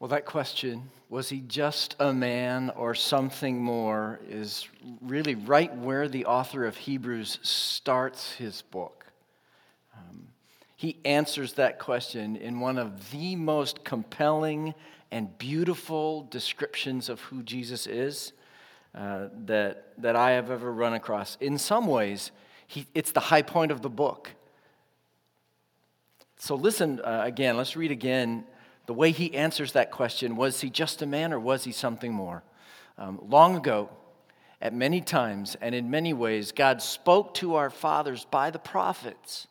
Well, that question, was he just a man or something more, is really right where the author of Hebrews starts his book. He answers that question in one of the most compelling and beautiful descriptions of who Jesus is that I have ever run across. In some ways, it's the high point of the book. So listen again, let's read again. The way he answers that question, was he just a man or was he something more? Long ago, at many times and in many ways, God spoke to our fathers by the prophets,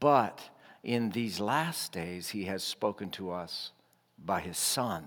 but in these last days he has spoken to us by his Son,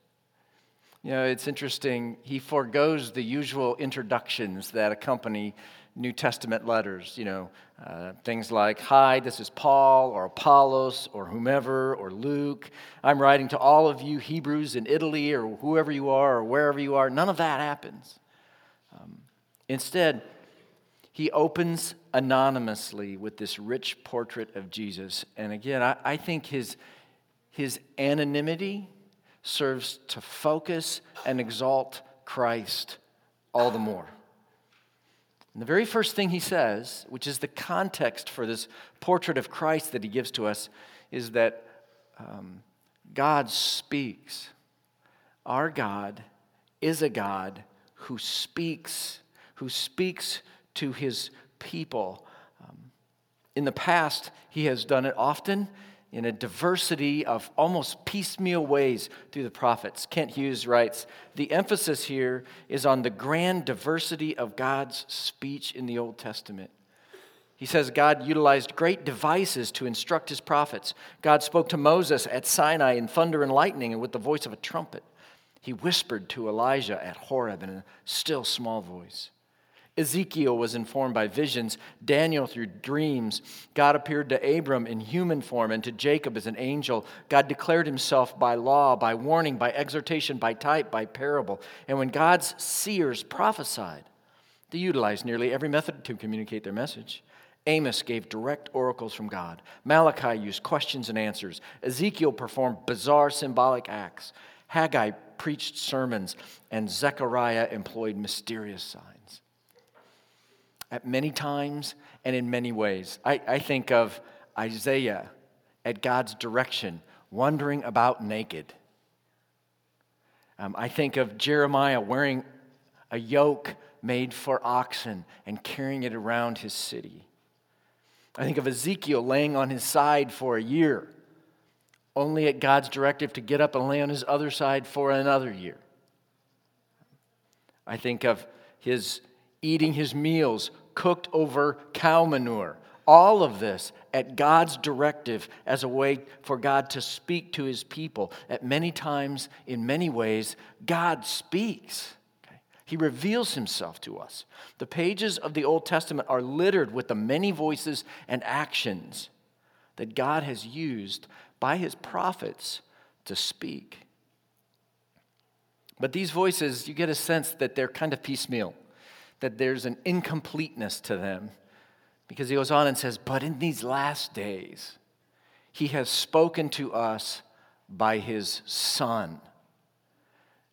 You know, it's interesting, he forgoes the usual introductions that accompany New Testament letters, things like, hi, this is Paul or Apollos or whomever or Luke. I'm writing to all of you Hebrews in Italy or whoever you are or wherever you are. None of that happens. Instead, he opens anonymously with this rich portrait of Jesus. And again, I think his anonymity serves to focus and exalt Christ all the more. And the very first thing he says, which is the context for this portrait of Christ that he gives to us, is that God speaks. Our God is a God who speaks to his people. In the past, he has done it often in a diversity of almost piecemeal ways through the prophets. Kent Hughes writes, the emphasis here is on the grand diversity of God's speech in the Old Testament. He says God utilized great devices to instruct his prophets. God spoke to Moses at Sinai in thunder and lightning and with the voice of a trumpet. He whispered to Elijah at Horeb in a still small voice. Ezekiel was informed by visions, Daniel through dreams. God appeared to Abram in human form and to Jacob as an angel. God declared himself by law, by warning, by exhortation, by type, by parable. And when God's seers prophesied, they utilized nearly every method to communicate their message. Amos gave direct oracles from God. Malachi used questions and answers. Ezekiel performed bizarre symbolic acts. Haggai preached sermons, and Zechariah employed mysterious signs. At many times and in many ways. I think of Isaiah at God's direction, wandering about naked. I think of Jeremiah wearing a yoke made for oxen and carrying it around his city. I think of Ezekiel laying on his side for a year, only at God's directive to get up and lay on his other side for another year. I think of his eating his meals cooked over cow manure. All of this at God's directive as a way for God to speak to his people. At many times, in many ways, God speaks. He reveals himself to us. The pages of the Old Testament are littered with the many voices and actions that God has used by his prophets to speak. But these voices, you get a sense that they're kind of piecemeal, that there's an incompleteness to them. Because he goes on and says, but in these last days, he has spoken to us by his Son.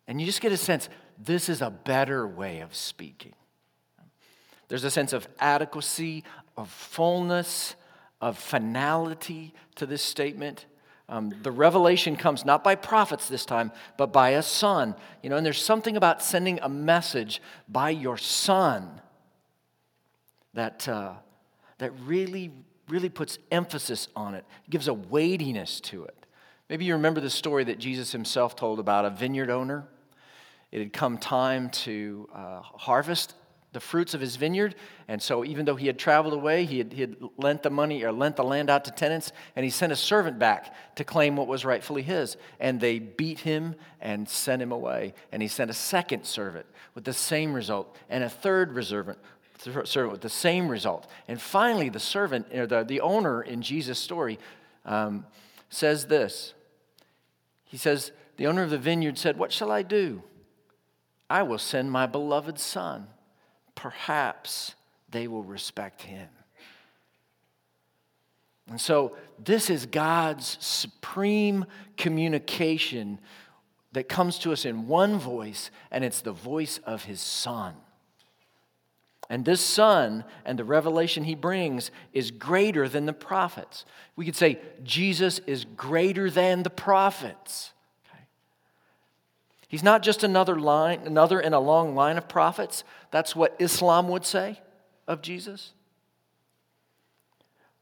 And you just get a sense, this is a better way of speaking. There's a sense of adequacy, of fullness, of finality to this statement. The revelation comes not by prophets this time, but by a son. You know, and there's something about sending a message by your son that really, really puts emphasis on it. It gives a weightiness to it. Maybe you remember the story that Jesus himself told about a vineyard owner. It had come time to harvest the fruits of his vineyard, and so even though he had traveled away, he had lent the money or lent the land out to tenants, and he sent a servant back to claim what was rightfully his, and they beat him and sent him away. And he sent a second servant with the same result, and a third servant with the same result. And finally, the servant or the owner in Jesus' story says this. He says, "The owner of the vineyard said, 'What shall I do? I will send my beloved son. Perhaps they will respect him.'" And so this is God's supreme communication that comes to us in one voice, and it's the voice of his Son. And this Son and the revelation he brings is greater than the prophets. We could say Jesus is greater than the prophets. He's not just another in a long line of prophets. That's what Islam would say of Jesus.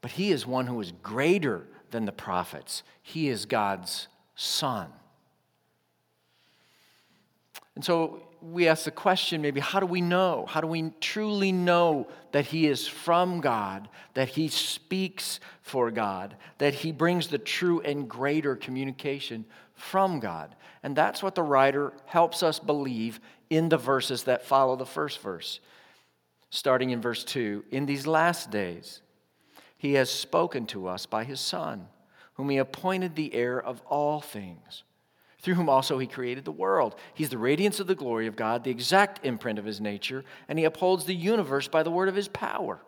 But he is one who is greater than the prophets. He is God's Son. And so we ask the question, maybe, how do we know? How do we truly know that he is from God, that he speaks for God, that he brings the true and greater communication from God? And that's what the writer helps us believe in the verses that follow the first verse. Starting in verse 2, in these last days he has spoken to us by his Son, whom he appointed the heir of all things, through whom also he created the world. He's the radiance of the glory of God, the exact imprint of his nature, and he upholds the universe by the word of his power.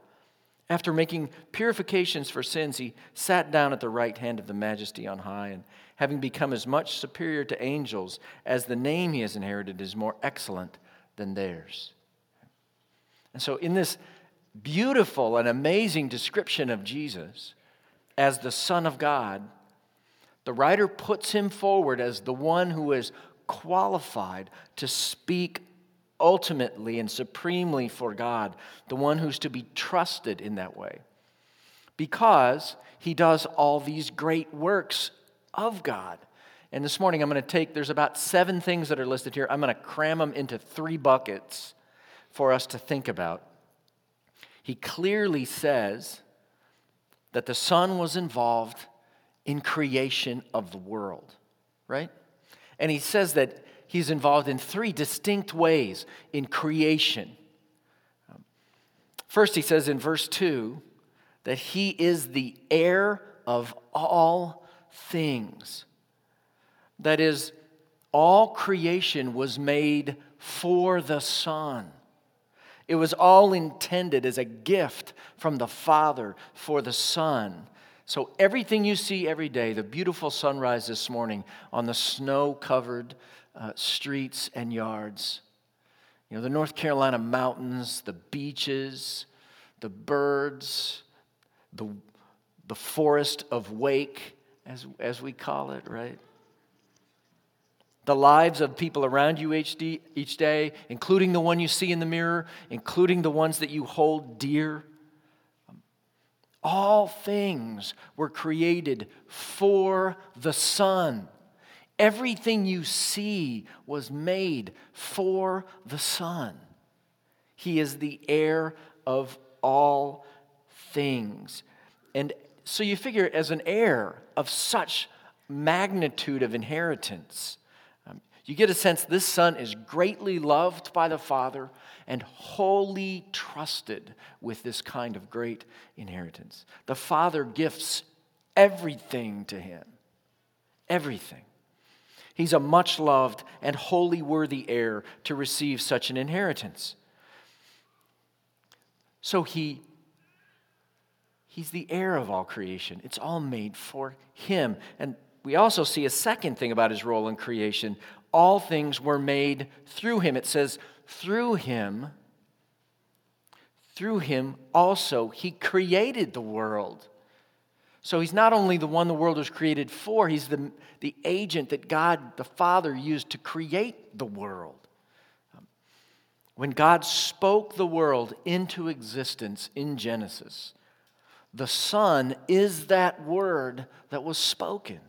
After making purifications for sins, he sat down at the right hand of the Majesty on high, and having become as much superior to angels as the name he has inherited is more excellent than theirs. And so in this beautiful and amazing description of Jesus as the Son of God, the writer puts him forward as the one who is qualified to speak ultimately and supremely for God, the one who's to be trusted in that way, because he does all these great works of God. And this morning I'm going to take, there's about 7 things that are listed here. I'm going to cram them into 3 buckets for us to think about. He clearly says that the Son was involved in creation of the world, right? And he says that he's involved in 3 distinct ways in creation. First, he says in verse 2 that he is the heir of all things. That is, all creation was made for the Son. It was all intended as a gift from the Father for the Son. So everything you see every day, the beautiful sunrise this morning on the snow-covered streets and yards, you know, the North Carolina mountains, the beaches, the birds, the forest of Wake, as we call it, right? The lives of people around you each day, including the one you see in the mirror, including the ones that you hold dear. All things were created for the Son. Everything you see was made for the Son. He is the heir of all things. And so you figure, as an heir of such magnitude of inheritance, you get a sense this Son is greatly loved by the Father and wholly trusted with this kind of great inheritance. The Father gifts everything to him. Everything. He's a much-loved and wholly worthy heir to receive such an inheritance. So he's the heir of all creation. It's all made for him. And we also see a second thing about his role in creation. All things were made through him. It says, through him also he created the world. So he's not only the one the world was created for, he's the agent that God the Father used to create the world. When God spoke the world into existence in Genesis, the Son is that word that was spoken.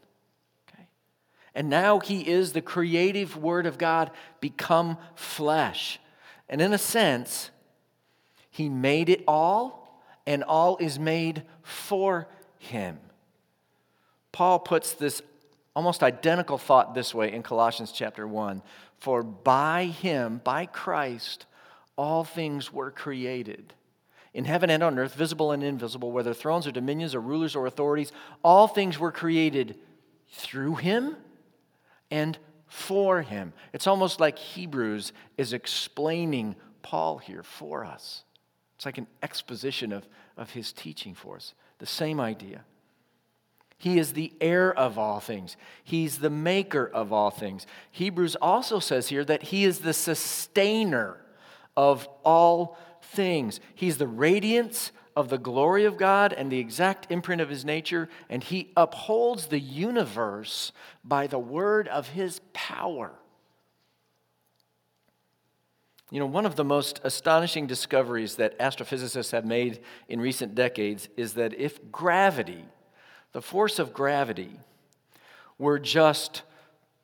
And now he is the creative Word of God become flesh. And in a sense, he made it all, and all is made for him. Paul puts this almost identical thought this way in Colossians chapter 1. For by him, by Christ, all things were created. In heaven and on earth, visible and invisible, whether thrones or dominions or rulers or authorities, all things were created through him and for him. It's almost like Hebrews is explaining Paul here for us. It's like an exposition of his teaching for us. The same idea. He is the heir of all things. He's the maker of all things. Hebrews also says here that he is the sustainer of all things. He's the radiance of the glory of God and the exact imprint of his nature, and he upholds the universe by the word of his power. You know, one of the most astonishing discoveries that astrophysicists have made in recent decades is that if gravity, the force of gravity, were just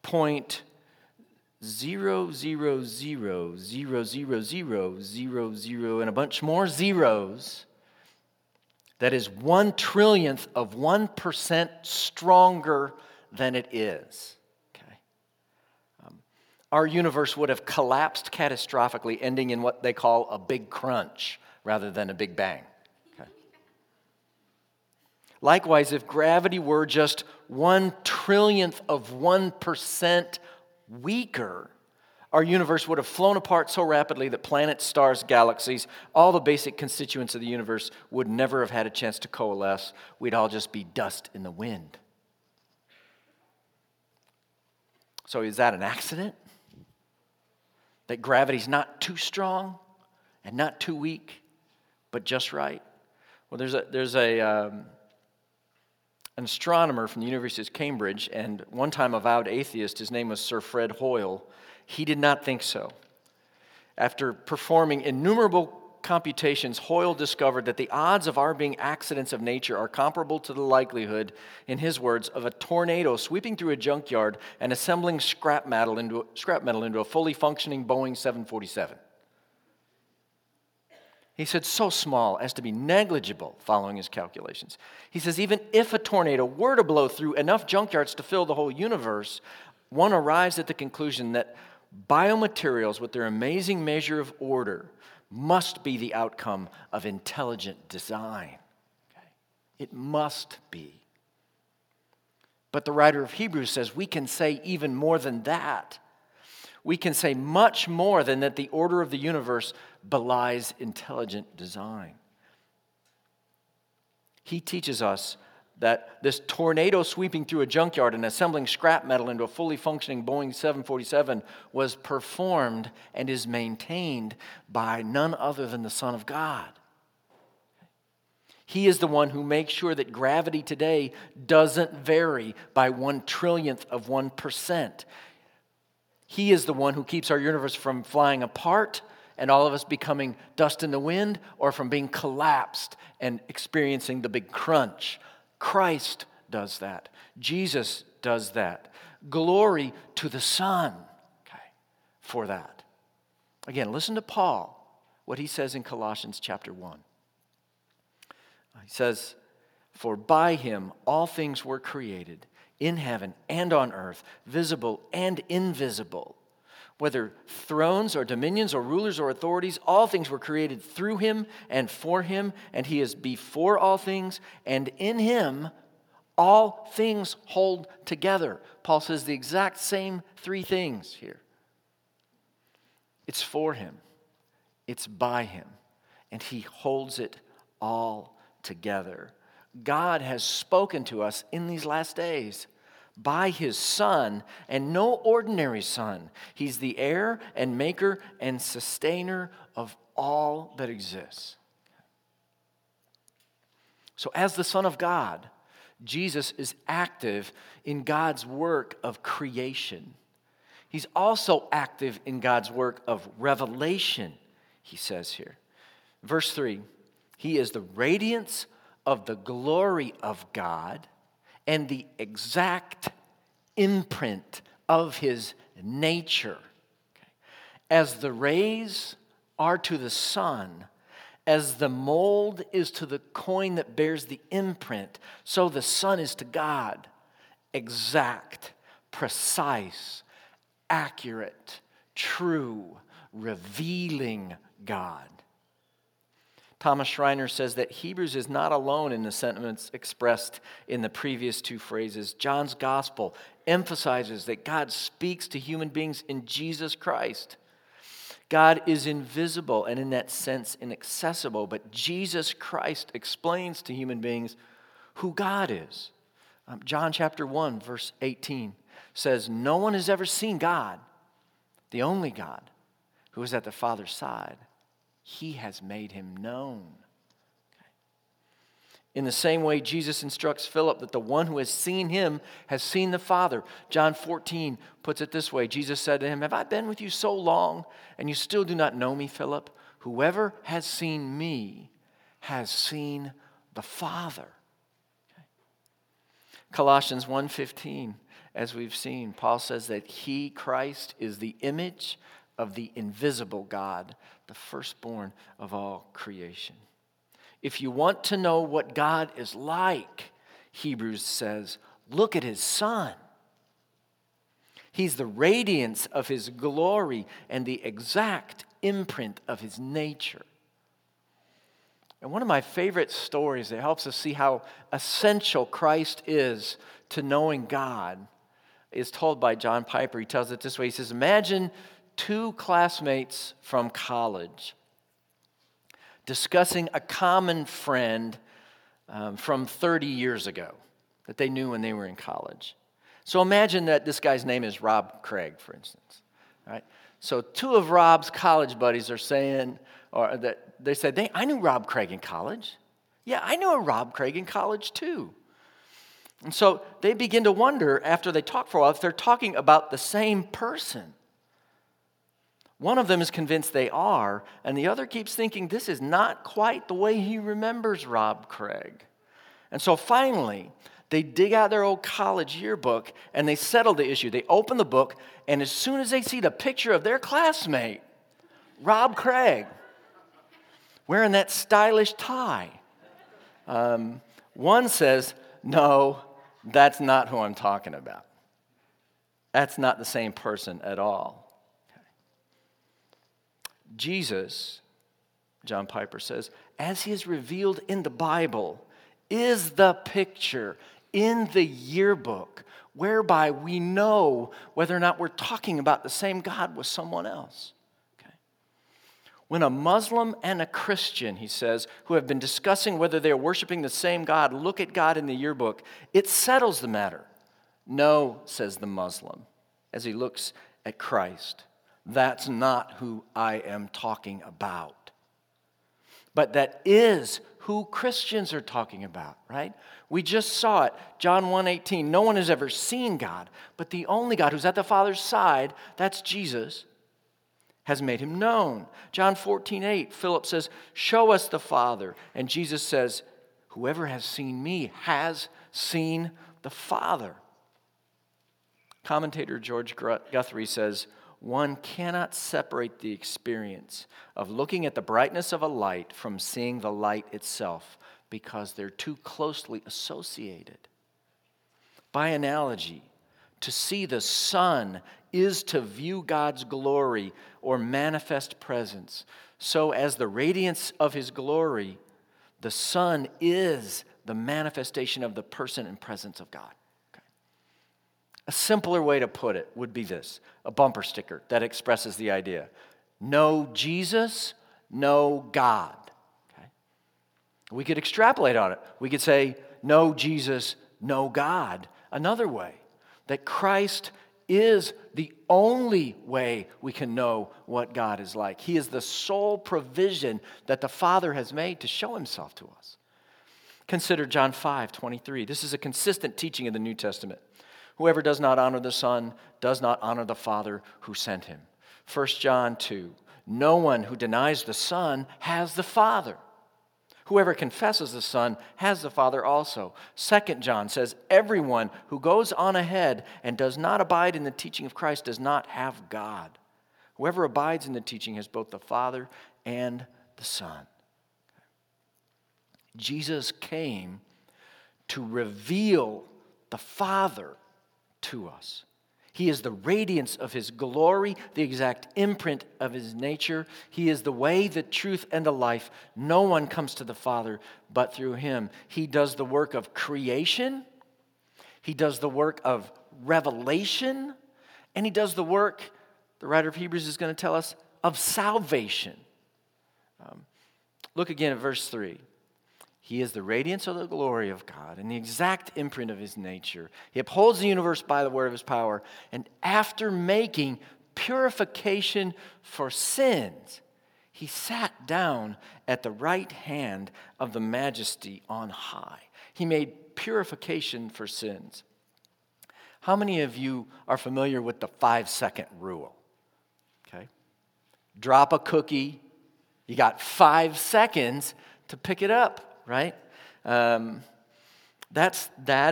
0.0000000 and a bunch more zeros, that is 1 trillionth of 1% stronger than it is. Okay. Our universe would have collapsed catastrophically, ending in what they call a big crunch rather than a big bang. Okay. Likewise, if gravity were just 1 trillionth of 1% weaker, our universe would have flown apart so rapidly that planets, stars, galaxies, all the basic constituents of the universe would never have had a chance to coalesce. We'd all just be dust in the wind. So is that an accident? That gravity's not too strong and not too weak, but just right? Well, there's an astronomer from the University of Cambridge, and one time avowed atheist, his name was Sir Fred Hoyle. He did not think so. After performing innumerable computations, Hoyle discovered that the odds of our being accidents of nature are comparable to the likelihood, in his words, of a tornado sweeping through a junkyard and assembling scrap metal into a fully functioning Boeing 747. He said, so small as to be negligible following his calculations. He says, even if a tornado were to blow through enough junkyards to fill the whole universe, one arrives at the conclusion that biomaterials, with their amazing measure of order, must be the outcome of intelligent design. Okay? It must be. But the writer of Hebrews says we can say even more than that. We can say much more than that the order of the universe belies intelligent design. He teaches us that this tornado sweeping through a junkyard and assembling scrap metal into a fully functioning Boeing 747 was performed and is maintained by none other than the Son of God. He is the one who makes sure that gravity today doesn't vary by 1/1,000,000,000% of 1%. He is the one who keeps our universe from flying apart and all of us becoming dust in the wind, or from being collapsed and experiencing the big crunch. Christ does that. Jesus does that. Glory to the Son, okay, for that. Again, listen to Paul, what he says in Colossians chapter 1. He says, "For by him all things were created, in heaven and on earth, visible and invisible. Whether thrones or dominions or rulers or authorities, all things were created through him and for him, and he is before all things, and in him all things hold together." Paul says the exact same three things here. It's for him, it's by him, and he holds it all together. God has spoken to us in these last days by his Son, and no ordinary Son. He's the heir and maker and sustainer of all that exists. So as the Son of God, Jesus is active in God's work of creation. He's also active in God's work of revelation, he says here. Verse 3, he is the radiance of the glory of God and the exact imprint of his nature. Okay. As the rays are to the sun, as the mold is to the coin that bears the imprint, so the Son is to God. Exact, precise, accurate, true, revealing God. Thomas Schreiner says that Hebrews is not alone in the sentiments expressed in the previous two phrases. John's gospel emphasizes that God speaks to human beings in Jesus Christ. God is invisible and in that sense inaccessible, but Jesus Christ explains to human beings who God is. John chapter 1, verse 18 says, "No one has ever seen God, the only God, who is at the Father's side. He has made him known." Okay. In the same way, Jesus instructs Philip that the one who has seen him has seen the Father. John 14 puts it this way. Jesus said to him, "Have I been with you so long, and you still do not know me, Philip? Whoever has seen me has seen the Father." Okay. Colossians 1:15, as we've seen, Paul says that he, Christ, is the image of the invisible God, the firstborn of all creation. If you want to know what God is like, Hebrews says, look at his Son. He's the radiance of his glory and the exact imprint of his nature. And one of my favorite stories that helps us see how essential Christ is to knowing God is told by John Piper. He tells it this way. He says, imagine two classmates from college discussing a common friend from 30 years ago that they knew when they were in college. So imagine that this guy's name is Rob Craig, for instance. All right? So two of Rob's college buddies are saying, or that they said, I knew Rob Craig in college. Yeah, I knew a Rob Craig in college too. And so they begin to wonder, after they talk for a while, if they're talking about the same person. One of them is convinced they are, and the other keeps thinking, this is not quite the way he remembers Rob Craig. And so finally, they dig out their old college yearbook, and they settle the issue. They open the book, and as soon as they see the picture of their classmate, Rob Craig, wearing that stylish tie, one says, no, that's not who I'm talking about. That's not the same person at all. Okay. Jesus, John Piper says, as he is revealed in the Bible, is the picture in the yearbook whereby we know whether or not we're talking about the same God with someone else. Okay. When a Muslim and a Christian, he says, who have been discussing whether they're worshiping the same God, look at God in the yearbook, it settles the matter. No, says the Muslim, as he looks at Christ, that's not who I am talking about. But that is who Christians are talking about, right? We just saw it, John 1:18. No one has ever seen God, but the only God who's at the Father's side, that's Jesus, has made him known. John 14:8, Philip says, show us the Father. And Jesus says, whoever has seen me has seen the Father. Commentator George Guthrie says, one cannot separate the experience of looking at the brightness of a light from seeing the light itself because they're too closely associated. By analogy, to see the sun is to view God's glory or manifest presence. So as the radiance of his glory, the sun is the manifestation of the person and presence of God. A simpler way to put it would be this, a bumper sticker that expresses the idea. No Jesus, no God. Okay? We could extrapolate on it. We could say, no Jesus, no God. Another way, that Christ is the only way we can know what God is like. He is the sole provision that the Father has made to show himself to us. Consider John 5:23. This is a consistent teaching in the New Testament. Whoever does not honor the Son does not honor the Father who sent him. 1 John 2, no one who denies the Son has the Father. Whoever confesses the Son has the Father also. 2 John says, everyone who goes on ahead and does not abide in the teaching of Christ does not have God. Whoever abides in the teaching has both the Father and the Son. Jesus came to reveal the Father to us. He is the radiance of his glory, the exact imprint of his nature. He is the way, the truth, and the life. No one comes to the Father but through him. He does the work of creation, he does the work of revelation, and he does the work, the writer of Hebrews is going to tell us, of salvation. Look again at verse 3. He is the radiance of the glory of God and the exact imprint of his nature. He upholds the universe by the word of his power. And after making purification for sins, he sat down at the right hand of the Majesty on high. He made purification for sins. How many of you are familiar with the 5-second rule? Okay. Drop a cookie. You got 5 seconds to pick it up. Right? That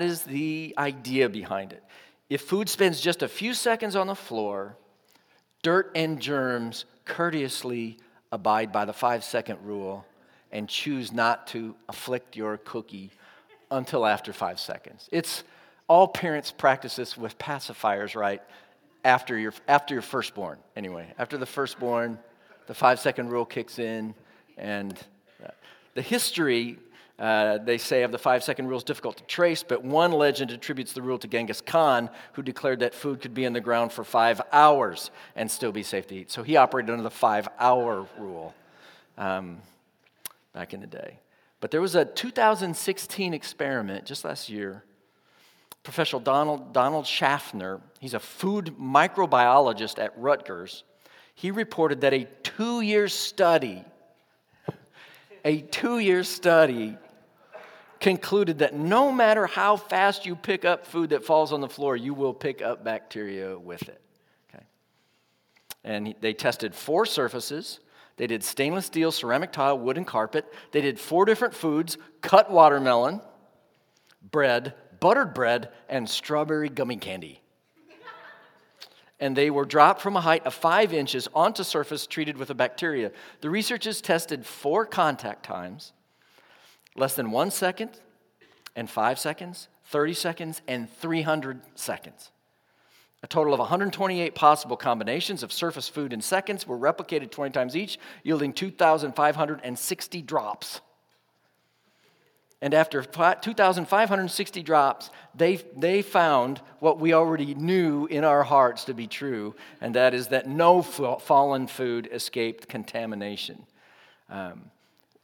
is the idea behind it. If food spends just a few seconds on the floor, dirt and germs courteously abide by the 5-second rule and choose not to afflict your cookie until after 5 seconds. It's all parents practice this with pacifiers, right? After your firstborn, anyway. After the firstborn, the 5-second rule kicks in and... The history They say of the 5-second rule is difficult to trace, but one legend attributes the rule to Genghis Khan, who declared that food could be in the ground for 5 hours and still be safe to eat. So he operated under the 5-hour rule back in the day. But there was a 2016 experiment just last year. Professor Donald Schaffner, he's a food microbiologist at Rutgers. He reported that a 2-year study, concluded that no matter how fast you pick up food that falls on the floor, you will pick up bacteria with it. Okay. And they tested 4 surfaces. They did stainless steel, ceramic tile, wood, and carpet. They did 4 different foods: cut watermelon, bread, buttered bread, and strawberry gummy candy. And they were dropped from a height of 5 inches onto surface treated with a bacteria. The researchers tested 4 contact times: less than 1 second, and 5 seconds, 30 seconds, and 300 seconds. A total of 128 possible combinations of surface, food, and seconds were replicated 20 times each, yielding 2,560 drops. And after 2,560 drops, they found what we already knew in our hearts to be true, and that is that no fallen food escaped contamination. And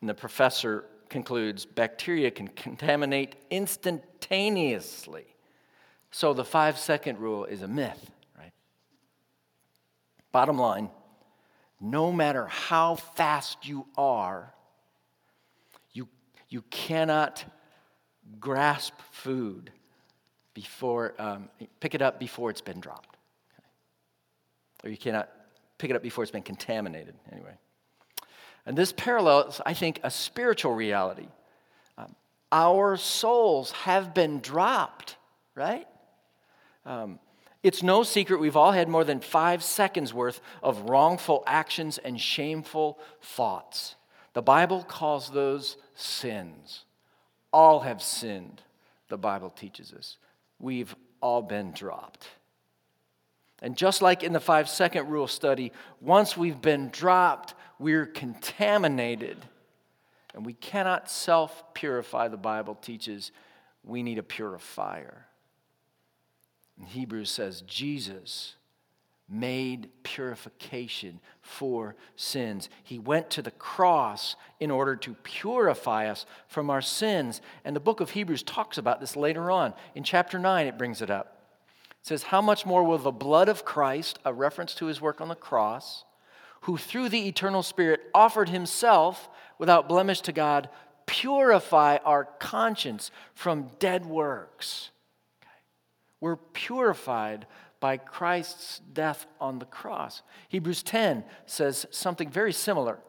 the professor concludes, bacteria can contaminate instantaneously. So the 5-second rule is a myth, right? Bottom line, no matter how fast you are, you cannot grasp food before, pick it up before it's been dropped. Okay. Or you cannot pick it up before it's been contaminated, anyway. And this parallels, I think, a spiritual reality. Our souls have been dropped, right? It's no secret we've all had more than 5 seconds worth of wrongful actions and shameful thoughts. The Bible calls those sins. All have sinned, the Bible teaches us. We've all been dropped. And just like in the 5-second rule study, once we've been dropped, we're contaminated. And we cannot self-purify, the Bible teaches. We need a purifier. And Hebrews says, Jesus made purification for sins. He went to the cross in order to purify us from our sins. And the book of Hebrews talks about this later on. In chapter 9, it brings it up. It says, how much more will the blood of Christ, a reference to his work on the cross, who through the eternal Spirit offered himself without blemish to God, purify our conscience from dead works. Okay. We're purified by Christ's death on the cross. Hebrews 10 says something very similar.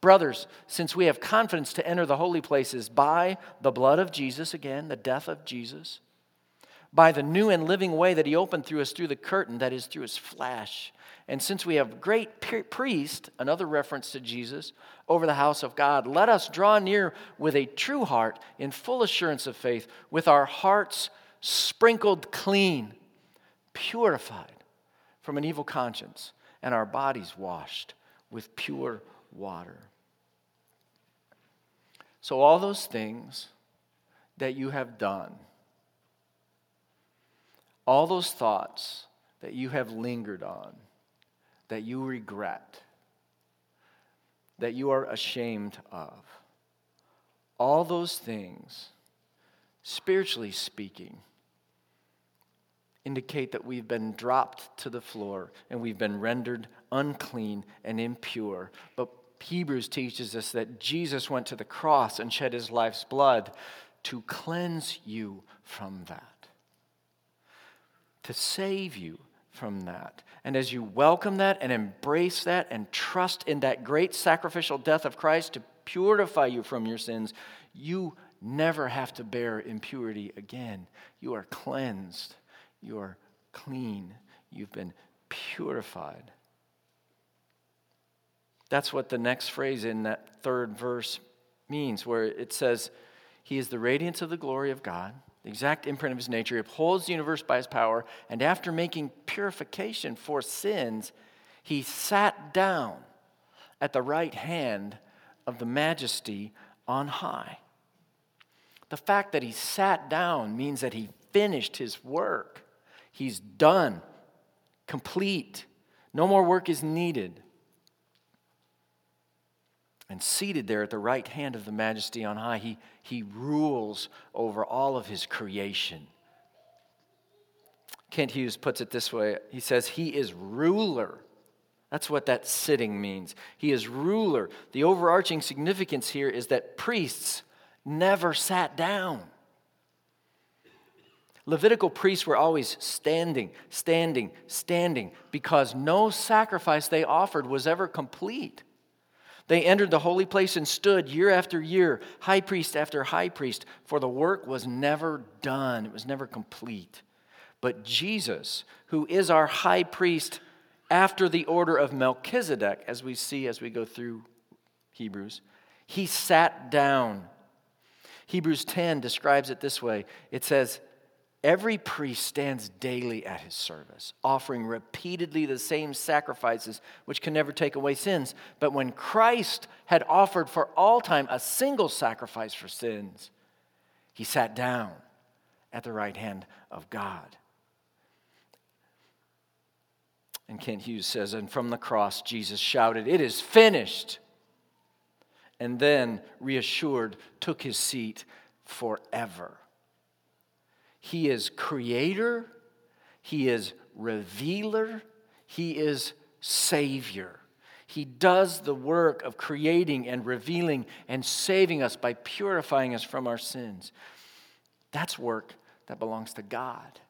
Brothers, since we have confidence to enter the holy places by the blood of Jesus, again, the death of Jesus, by the new and living way that he opened through us through the curtain, that is, through his flesh, and since we have great priest, another reference to Jesus, over the house of God, let us draw near with a true heart in full assurance of faith, with our hearts sprinkled clean, purified from an evil conscience, and our bodies washed with pure water. So all those things that you have done, all those thoughts that you have lingered on, that you regret, that you are ashamed of, all those things, spiritually speaking, indicate that we've been dropped to the floor and we've been rendered unclean and impure. But Hebrews teaches us that Jesus went to the cross and shed his life's blood to cleanse you from that, to save you from that. And as you welcome that and embrace that and trust in that great sacrificial death of Christ to purify you from your sins, you never have to bear impurity again. You are cleansed. You are clean. You've been purified. That's what the next phrase in that third verse means, where it says, he is the radiance of the glory of God, the exact imprint of his nature, upholds the universe by his power, and after making purification for sins, he sat down at the right hand of the majesty on high. The fact that he sat down means that he finished his work. He's done, complete. No more work is needed. And seated there at the right hand of the Majesty on high, he rules over all of his creation. Kent Hughes puts it this way. He says, he is ruler. That's what that sitting means. He is ruler. The overarching significance here is that priests never sat down. Levitical priests were always standing, because no sacrifice they offered was ever complete. They entered the holy place and stood year after year, high priest after high priest, for the work was never done. It was never complete. But Jesus, who is our high priest after the order of Melchizedek, as we see as we go through Hebrews, he sat down. Hebrews 10 describes it this way. It says, every priest stands daily at his service, offering repeatedly the same sacrifices, which can never take away sins. But when Christ had offered for all time a single sacrifice for sins, he sat down at the right hand of God. And Kent Hughes says, and from the cross Jesus shouted, "It is finished!" And then, reassured, took his seat forever. He is creator, he is revealer, he is savior. He does the work of creating and revealing and saving us by purifying us from our sins. That's work that belongs to God.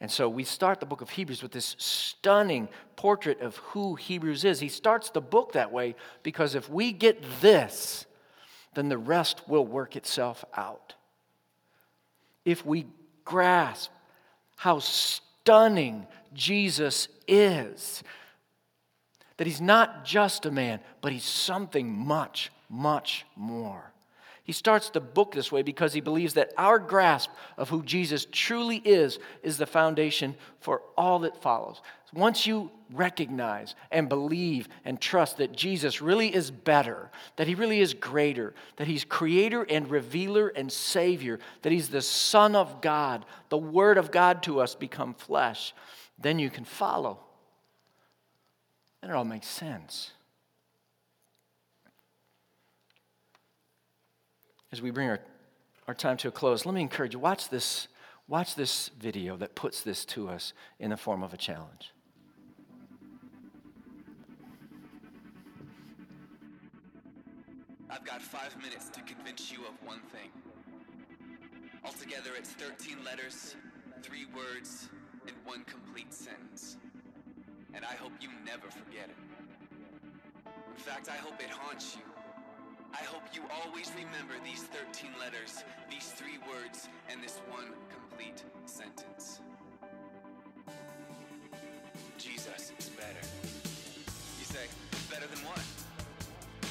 And so we start the book of Hebrews with this stunning portrait of who Hebrews is. He starts the book that way because if we get this, then the rest will work itself out. If we grasp how stunning Jesus is, that he's not just a man, but he's something much, much more. He starts the book this way because he believes that our grasp of who Jesus truly is the foundation for all that follows. Once you recognize and believe and trust that Jesus really is better, that he really is greater, that he's creator and revealer and savior, that he's the Son of God, the Word of God to us become flesh, then you can follow. And it all makes sense. As we bring our time to a close, let me encourage you, watch this video that puts this to us in the form of a challenge. I've got 5 minutes to convince you of one thing. Altogether, it's 13 letters, 3 words, and 1 complete sentence. And I hope you never forget it. In fact, I hope it haunts you. I hope you always remember these 13 letters, these 3 words, and this 1 complete sentence. Jesus is better. You say, better than what?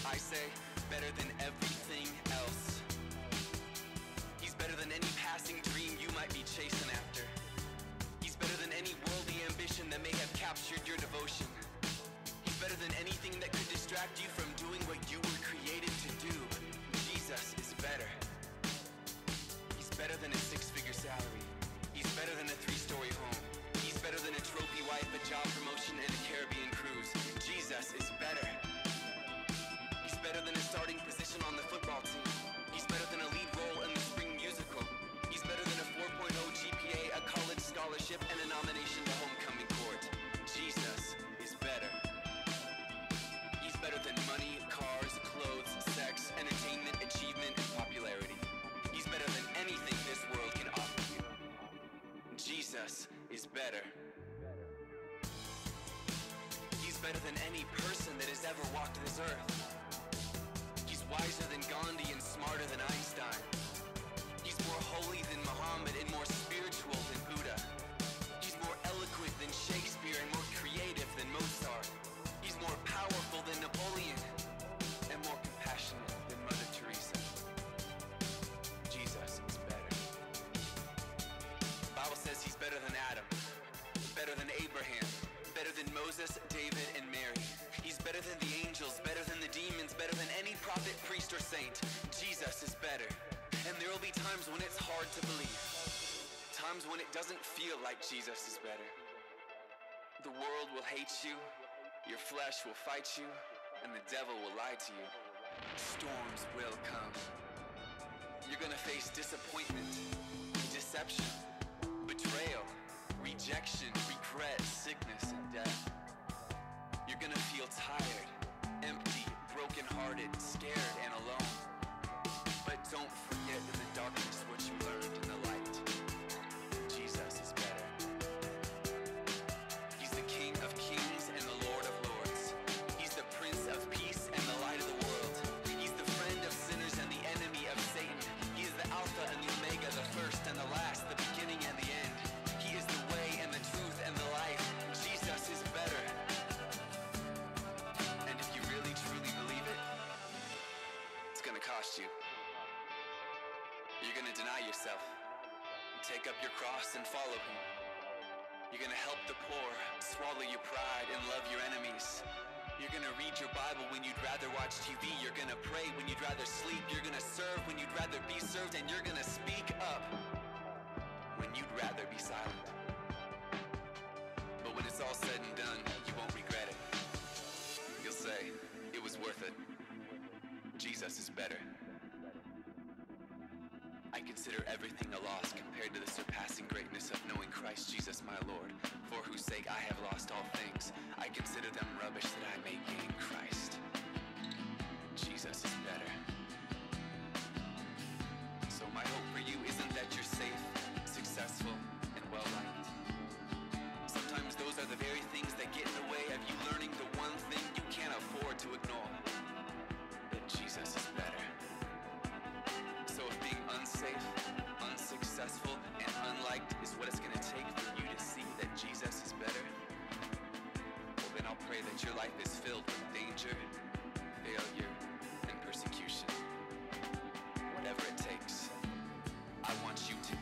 I say, better than everything else. He's better than any passing dream you might be chasing after. He's better than any worldly ambition that may have captured your devotion. He's better than anything that could distract you from doing what you were created to do. Jesus is better. He's better than a 6-figure salary. He's better than a 3-story home. He's better than a trophy wife, a job promotion, and a Caribbean cruise. Jesus is better. He's better than a starting position on the football team. He's better than a lead role in the spring musical. He's better than a 4.0 GPA, a college scholarship, and a nomination to homecoming court. Jesus is better. He's better than money, cars, clothes, sex, entertainment, achievement, and popularity. He's better than anything this world can offer you. Jesus is better. He's better than any person that has ever walked this earth. Wiser than Gandhi and smarter than Einstein. He's more holy than Muhammad and more spiritual than Buddha. He's more eloquent than Shakespeare and more creative than Mozart. He's more powerful than Napoleon and more compassionate than Mother Teresa. Jesus is better. The Bible says he's better than Adam, better than Abraham, better than Moses, David, and Mary. He's better than the angels, better than the demons, better than any prophet, priest, or saint. Jesus is better. And there will be times when it's hard to believe. Times when it doesn't feel like Jesus is better. The world will hate you, your flesh will fight you, and the devil will lie to you. Storms will come. You're gonna face disappointment, deception, betrayal, rejection, regret, sickness, and death. You're gonna feel tired, empty, broken-hearted, scared, and alone. But don't forget in the darkness what you learned in the light. Jesus is better. He's the King of kings and the Lord of lords. He's the Prince of peace and the light of the world. He's the friend of sinners and the enemy of Satan. He is the Alpha and the Omega, the first and the last, the beginning and the end. He is the way and the truth and the life. Jesus is better. And if you really truly believe it, it's gonna cost you. You're gonna deny yourself, take up your cross and follow him. You're gonna help the poor, swallow your pride and love your enemies. You're gonna read your Bible when you'd rather watch TV. You're gonna pray when you'd rather sleep. You're gonna serve when you'd rather be served, and you're gonna speak up when you'd rather be silent. But when it's all said and done, you won't regret it. You'll say, it was worth it. Jesus is better. I consider everything a loss compared to the surpassing greatness of knowing Christ Jesus my Lord, for whose sake I have lost all things. I consider them rubbish that I may gain Christ. Jesus is better. So my hope for you isn't that you're safe, successful, and well-liked. Sometimes those are the very things that get in the way of you learning the one thing you can't afford to ignore, that Jesus is better. So if being unsafe, unsuccessful, and unliked is what it's going to take for you to see that Jesus is better, well then I'll pray that your life is filled with danger, failure, and persecution. Whatever it takes, I want you to